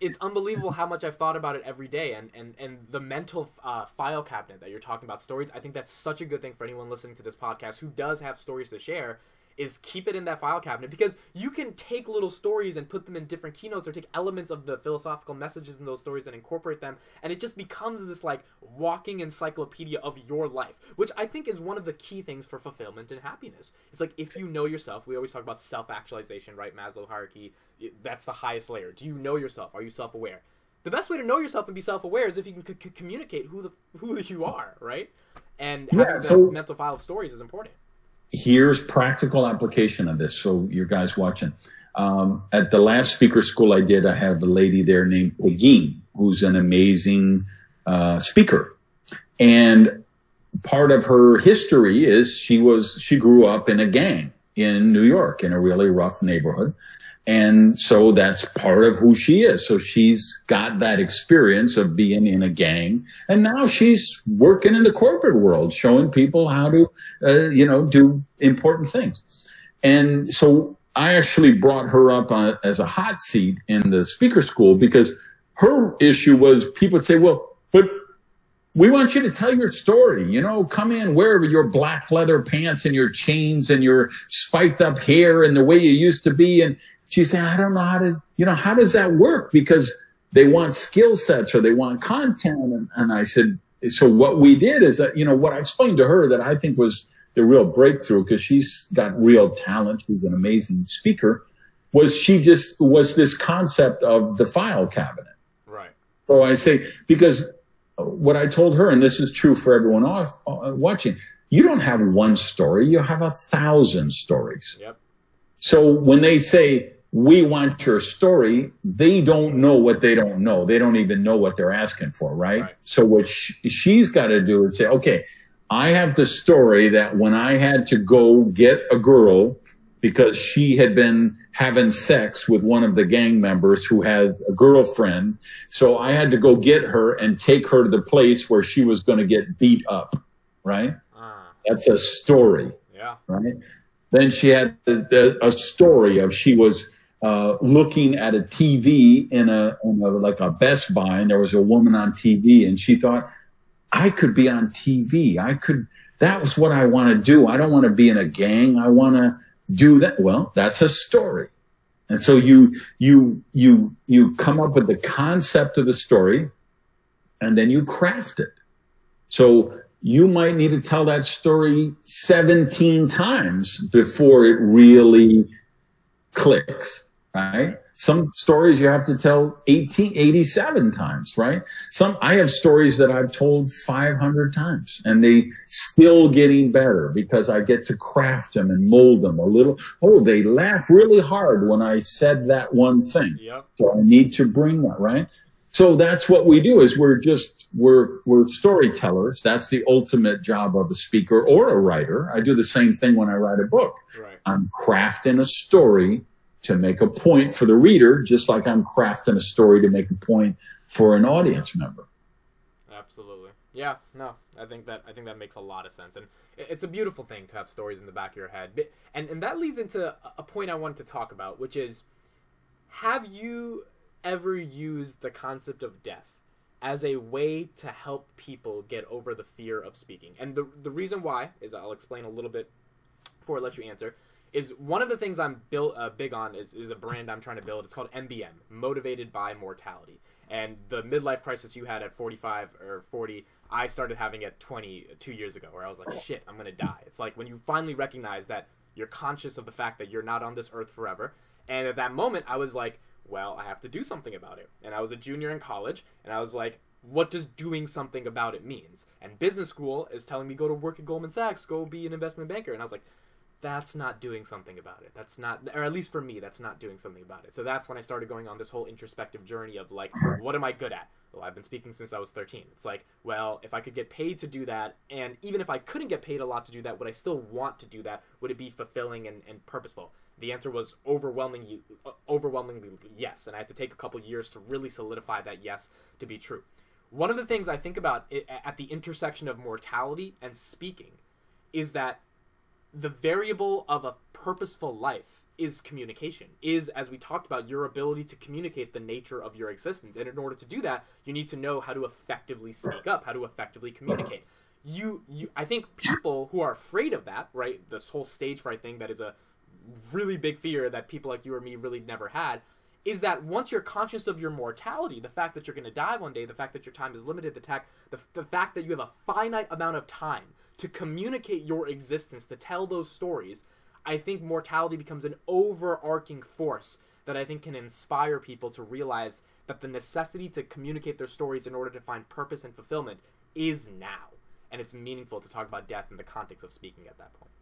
It's unbelievable how much I've thought about it every day. And the mental file cabinet that you're talking about, stories, I think that's such a good thing for anyone listening to this podcast who does have stories to share, is keep it in that file cabinet, because you can take little stories and put them in different keynotes or take elements of the philosophical messages in those stories and incorporate them, and it just becomes this like walking encyclopedia of your life, which I think is one of the key things for fulfillment and happiness. It's like, if you know yourself, we always talk about self-actualization, right? Maslow hierarchy, that's the highest layer. Do you know yourself? Are you self-aware? The best way to know yourself and be self-aware is if you can communicate who you are, right? And having that mental file of stories is important. Here's practical application of this. So you guys watching, at the last speaker school I did, I have a lady there named Pegine, who's an amazing speaker. And part of her history is she grew up in a gang in New York in a really rough neighborhood. And so that's part of who she is. So she's got that experience of being in a gang. And now she's working in the corporate world, showing people how to, do important things. And so I actually brought her up as a hot seat in the speaker school, because her issue was people would say, well, but we want you to tell your story, you know, come in wear your black leather pants and your chains and your spiked up hair and the way you used to be. And she said, I don't know how does that work? Because they want skill sets or they want content. And I said, so what we did is that, what I explained to her that I think was the real breakthrough, because she's got real talent. She's an amazing speaker. She was this concept of the file cabinet. Right. So I say, because what I told her, and this is true for everyone watching, you don't have one story. You have 1,000 stories. Yep. So when they say, we want your story, they don't know what they don't know. They don't even know what they're asking for, right? So what she's got to do is say, okay, I have the story that when I had to go get a girl because she had been having sex with one of the gang members who had a girlfriend, so I had to go get her and take her to the place where she was going to get beat up, right? That's a story, yeah, right? Then she had a story of she was looking at a TV in a like a Best Buy, and there was a woman on TV, and she thought, I could be on TV. That was what I want to do. I don't want to be in a gang. I want to do that. Well, that's a story. And so you come up with the concept of the story, and then you craft it. So you might need to tell that story 17 times before it really clicks, right? Some stories you have to tell 87 times, right? I have stories that I've told 500 times, and they still getting better because I get to craft them and mold them a little. Oh, they laugh really hard when I said that one thing. Yep. So I need to bring that, right? So that's what we do, is we're storytellers. That's the ultimate job of a speaker or a writer. I do the same thing when I write a book. Right. I'm crafting a story to make a point for the reader, just like I'm crafting a story to make a point for an audience member. Absolutely. Yeah, no, I think that makes a lot of sense. And it's a beautiful thing to have stories in the back of your head. And that leads into a point I wanted to talk about, which is, have you ever used the concept of death as a way to help people get over the fear of speaking? And the reason why is, I'll explain a little bit before I let you answer, is one of the things I'm big on is a brand I'm trying to build. It's called MBM, Motivated by Mortality. And the midlife crisis you had at 45 or 40, I started having at 22 years ago, where I was like, shit, I'm going to die. It's like when you finally recognize that you're conscious of the fact that you're not on this earth forever. And at that moment, I was like, well, I have to do something about it. And I was a junior in college, and I was like, what does doing something about it means? And business school is telling me, go to work at Goldman Sachs, go be an investment banker. And I was like, that's not doing something about it. That's not, or at least for me, that's not doing something about it. So that's when I started going on this whole introspective journey of like, what am I good at? Well, I've been speaking since I was 13. It's like, well, if I could get paid to do that, and even if I couldn't get paid a lot to do that, would I still want to do that? Would it be fulfilling and purposeful? The answer was overwhelmingly yes, and I had to take a couple years to really solidify that yes to be true. One of the things I think about at the intersection of mortality and speaking is that the variable of a purposeful life is communication, is, as we talked about, your ability to communicate the nature of your existence. And in order to do that, you need to know how to effectively speak up, how to effectively communicate. I think people who are afraid of that, right, this whole stage fright thing that is a really big fear that people like you or me really never had, is that once you're conscious of your mortality, the fact that you're going to die one day, the fact that your time is limited, the fact that you have a finite amount of time to communicate your existence, to tell those stories, I think mortality becomes an overarching force that I think can inspire people to realize that the necessity to communicate their stories in order to find purpose and fulfillment is now. And it's meaningful to talk about death in the context of speaking at that point.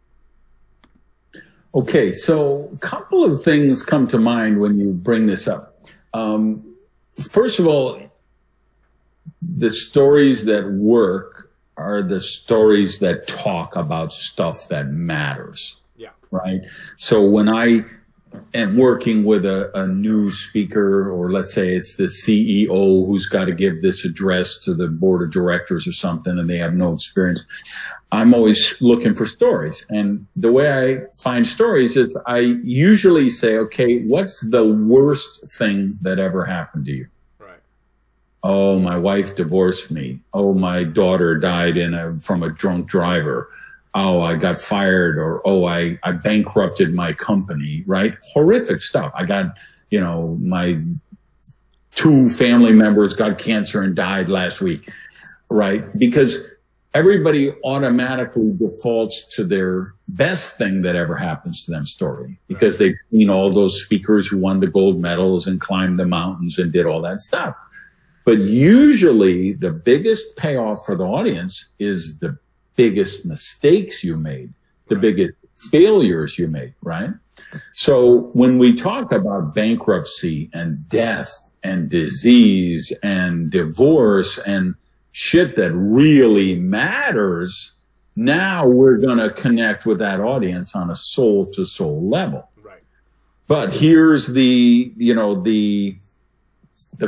Okay, so a couple of things come to mind when you bring this up. First of all, the stories that work are the stories that talk about stuff that matters. Yeah. Right? So when I am working with a new speaker, or let's say it's the CEO who's got to give this address to the board of directors or something, and they have no experience, I'm always looking for stories. And the way I find stories is I usually say, okay, what's the worst thing that ever happened to you? Right. Oh, my wife divorced me. Oh, my daughter died from a drunk driver. Oh, I got fired, or, oh, I bankrupted my company, right? Horrific stuff. I got, my 2 family members got cancer and died last week, right? Because everybody automatically defaults to their best thing that ever happens to them story, because they've seen all those speakers who won the gold medals and climbed the mountains and did all that stuff. But usually the biggest payoff for the audience is the biggest mistakes you made, the biggest failures you made, right? So when we talk about bankruptcy and death and disease and divorce and shit that really matters, now we're going to connect with that audience on a soul to soul level. Right. But here's the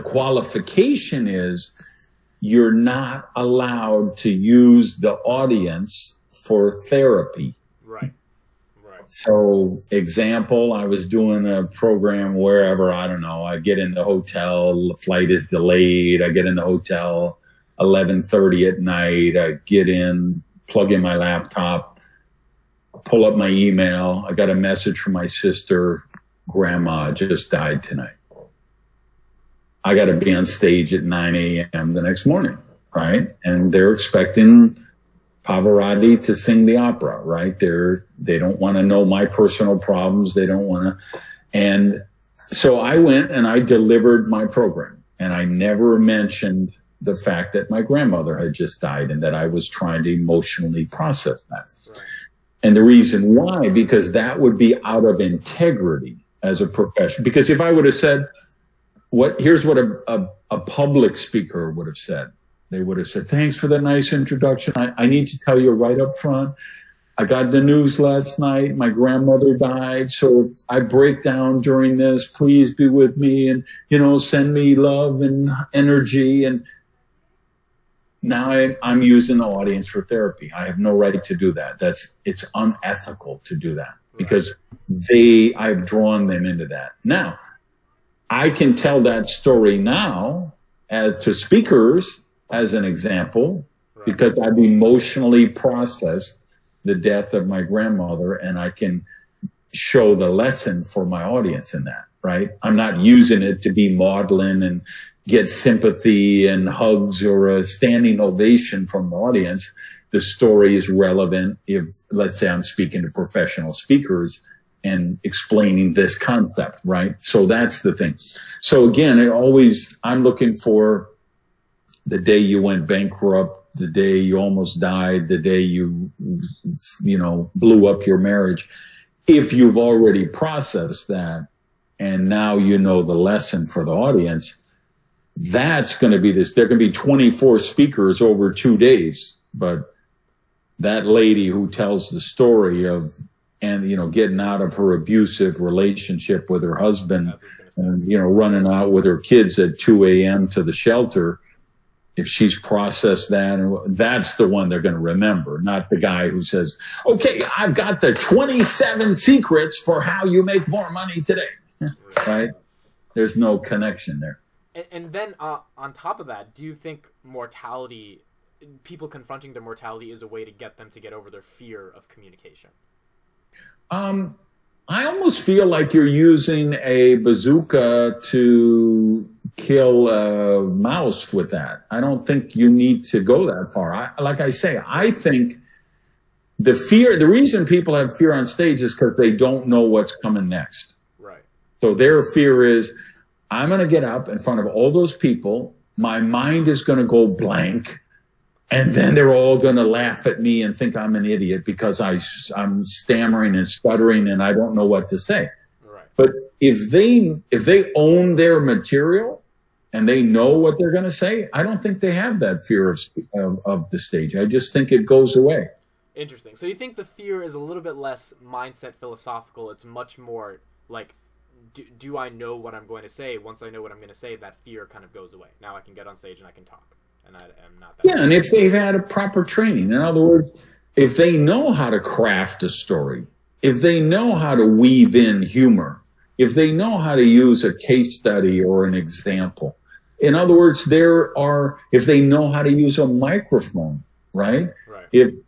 qualification is you're not allowed to use the audience for therapy. Right. Right. So example, I was doing a program wherever, I don't know, I get in the hotel, flight is delayed. I get in the hotel 11:30 at night, I get in, plug in my laptop, pull up my email. I got a message from my sister, grandma just died tonight. I got to be on stage at 9 a.m. the next morning, right? And they're expecting Pavarotti to sing the opera, right? They don't want to know my personal problems. They don't want to. And so I went and I delivered my program, and I never mentioned the fact that my grandmother had just died and that I was trying to emotionally process that. Right. And the reason why, because that would be out of integrity as a profession. Because if I would have said, here's what a public speaker would have said. They would have said, thanks for that nice introduction. I need to tell you right up front, I got the news last night. My grandmother died. So I break down during this. Please be with me and, send me love and energy. And now I'm using the audience for therapy. I have no right to do that. It's unethical to do that, because I've drawn them into that. Now, I can tell that story now to speakers as an example, because I've emotionally processed the death of my grandmother, and I can show the lesson for my audience in that, right? I'm not using it to be maudlin and get sympathy and hugs or a standing ovation from the audience. The story is relevant if, let's say, I'm speaking to professional speakers and explaining this concept, right? So that's the thing. So again, I'm looking for the day you went bankrupt, the day you almost died, the day you blew up your marriage. If you've already processed that and now the lesson for the audience, that's going to be this. There are going to be 24 speakers over 2 days, but that lady who tells the story of and, getting out of her abusive relationship with her husband and, running out with her kids at 2 a.m. to the shelter. If she's processed that, that's the one they're going to remember, not the guy who says, okay, I've got the 27 secrets for how you make more money today. Right? There's no connection there. And then on top of that, do you think mortality, people confronting their mortality, is a way to get them to get over their fear of communication? I almost feel like you're using a bazooka to kill a mouse with that. I don't think you need to go that far. Like I say, I think the fear, the reason people have fear on stage is because they don't know what's coming next. Right. So their fear is, I'm going to get up in front of all those people. My mind is going to go blank. And then they're all going to laugh at me and think I'm an idiot because I'm stammering and stuttering and I don't know what to say. Right. But if they own their material and they know what they're going to say, I don't think they have that fear of the stage. I just think it goes away. Interesting. So you think the fear is a little bit less mindset philosophical. It's much more like, do I know what I'm going to say? Once I know what I'm going to say, that fear kind of goes away. Now I can get on stage and I can talk. And I'm not that yeah, and if they've had a proper training, in other words, if they know how to craft a story, if they know how to weave in humor, if they know how to use a case study or an example, in other words, if they know how to use a microphone, right?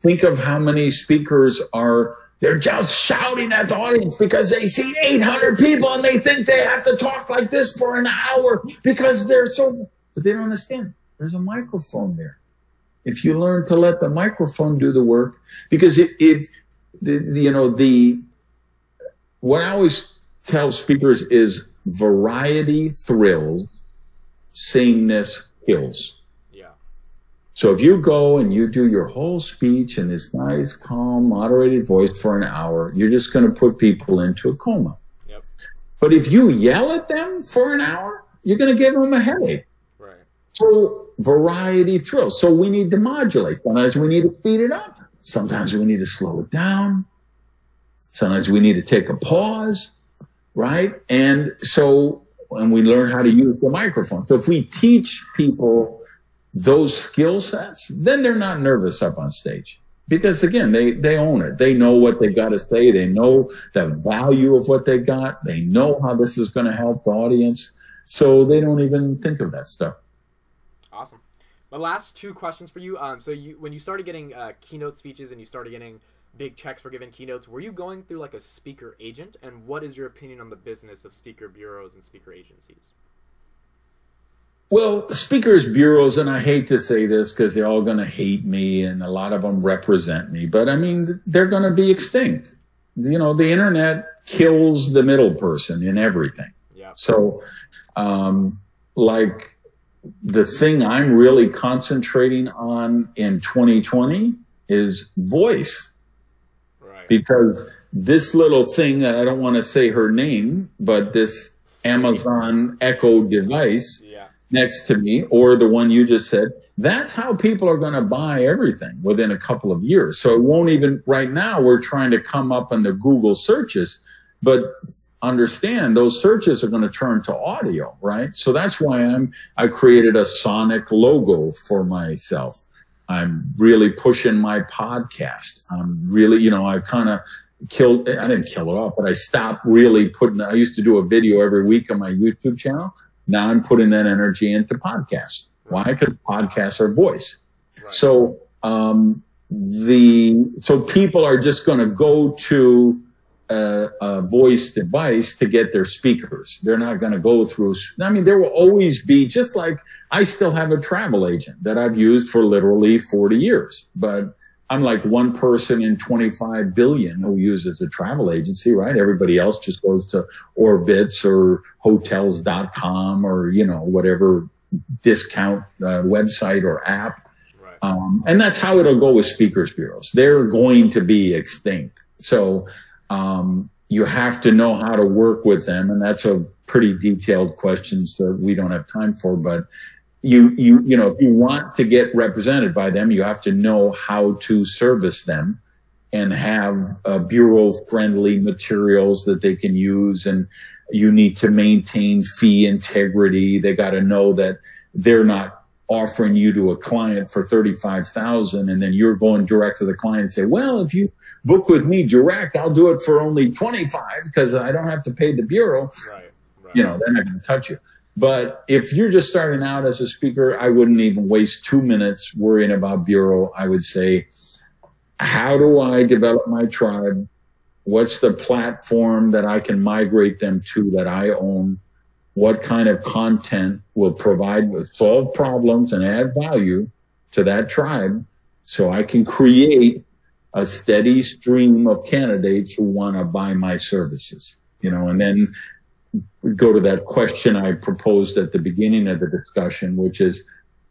Think of how many speakers they're just shouting at the audience because they see 800 people and they think they have to talk like this for an hour because but they don't understand. There's a microphone there. If you learn to let the microphone do the work, because what I always tell speakers is variety thrills, sameness kills. Yeah. So if you go and you do your whole speech in this nice, calm, moderated voice for an hour, you're just going to put people into a coma. Yep. But if you yell at them for an hour, you're going to give them a headache. So variety thrills. So we need to modulate. Sometimes we need to speed it up. Sometimes we need to slow it down. Sometimes we need to take a pause, right? And we learn how to use the microphone. So if we teach people those skill sets, then they're not nervous up on stage. Because again, they own it. They know what they've got to say. They know the value of what they got. They know how this is going to help the audience. So they don't even think of that stuff. Awesome. My last two questions for you. When you started getting keynote speeches and you started getting big checks for giving keynotes, were you going through like a speaker agent? And what is your opinion on the business of speaker bureaus and speaker agencies? Well, speakers bureaus, and I hate to say this because they're all going to hate me and a lot of them represent me, but I mean, they're going to be extinct. The internet kills the middle person in everything. Yeah. So the thing I'm really concentrating on in 2020 is voice. Right. Because this little thing that I don't want to say her name, but this Amazon Echo device next to me, or the one you just said, that's how people are going to buy everything within a couple of years. So it won't even, right now we're trying to come up in the Google searches, but understand those searches are going to turn to audio, right? So that's why I created a sonic logo for myself. I'm really pushing my podcast. I'm really, I kind of I didn't kill it off, but I stopped really I used to do a video every week on my YouTube channel. Now I'm putting that energy into podcasts. Why? Because podcasts are voice. Right. So, so people are just going to go to a voice device to get their speakers. They're not going to go through. I mean, there will always be, just like I still have a travel agent that I've used for literally 40 years, but I'm like one person in 25 billion who uses a travel agency, right? Everybody else just goes to Orbitz or hotels.com or, whatever discount website or app. Right. And that's how it'll go with speakers bureaus. They're going to be extinct. So, you have to know how to work with them. And that's a pretty detailed question that we don't have time for, but if you want to get represented by them, you have to know how to service them. and have bureau-friendly materials that they can use. And you need to maintain fee integrity. They got to know that they're not offering you to a client for $35,000, and then you're going direct to the client and say, well, if you book with me direct, I'll do it for only $25 because I don't have to pay the bureau. Right, right. You know, they're not going to touch you. But if you're just starting out as a speaker, I wouldn't even waste 2 minutes worrying about bureau. I would say, how do I develop my tribe? What's the platform that I can migrate them to that I own? What kind of content will provide with solve problems and add value to that tribe, so I can create a steady stream of candidates who want to buy my services, you know? And then we go to that question I proposed at the beginning of the discussion, which is,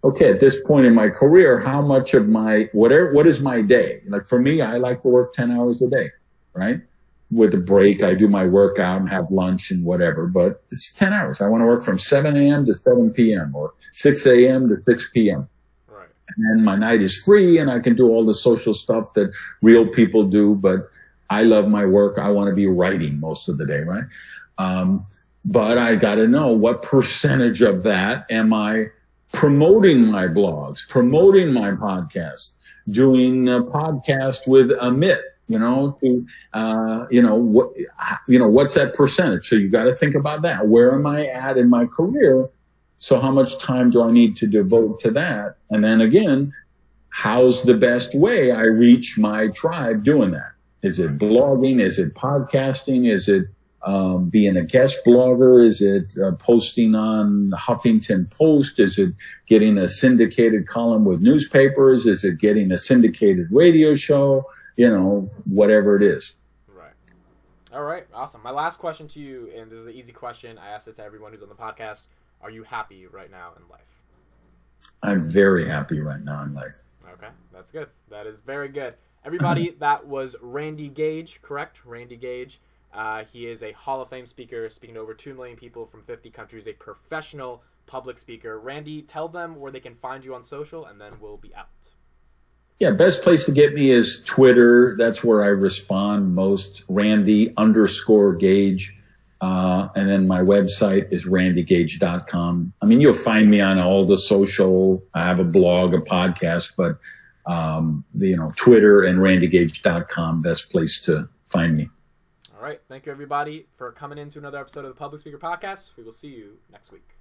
okay, at this point in my career, how much of my, whatever, what is my day? Like for me, I like to work 10 hours a day, right? With a break, I do my workout and have lunch and whatever, but it's 10 hours. I want to work from 7 a.m. to 7 p.m. or 6 a.m. to 6 p.m. Right. And then my night is free and I can do all the social stuff that real people do, but I love my work. I want to be writing most of the day, right? But I got to know what percentage of that am I promoting my blogs, promoting my podcast, doing a podcast with Amit. You know, to, what's that percentage? So you got to think about that. Where am I at in my career? So how much time do I need to devote to that? And then again, how's the best way I reach my tribe doing that? Is it blogging? Is it podcasting? Is it being a guest blogger? Is it posting on the Huffington Post? Is it getting a syndicated column with newspapers? Is it getting a syndicated radio show? You know, whatever it is. Right. All right. Awesome. My last question to you, and this is an easy question. I ask this to everyone who's on the podcast. Are you happy right now in life? I'm very happy right now in life. Okay. That's good. That is very good. Everybody, that was Randy Gage, correct? Randy Gage. He is a Hall of Fame speaker, speaking to over 2 million people from 50 countries, a professional public speaker. Randy, tell them where they can find you on social, and then we'll be out. Yeah, best place to get me is Twitter. That's where I respond most. Randy_Gage. And then my website is RandyGage.com. I mean, you'll find me on all the social. I have a blog, a podcast, but, Twitter and RandyGage.com, best place to find me. All right. Thank you, everybody, for coming into another episode of the Public Speaker Podcast. We will see you next week.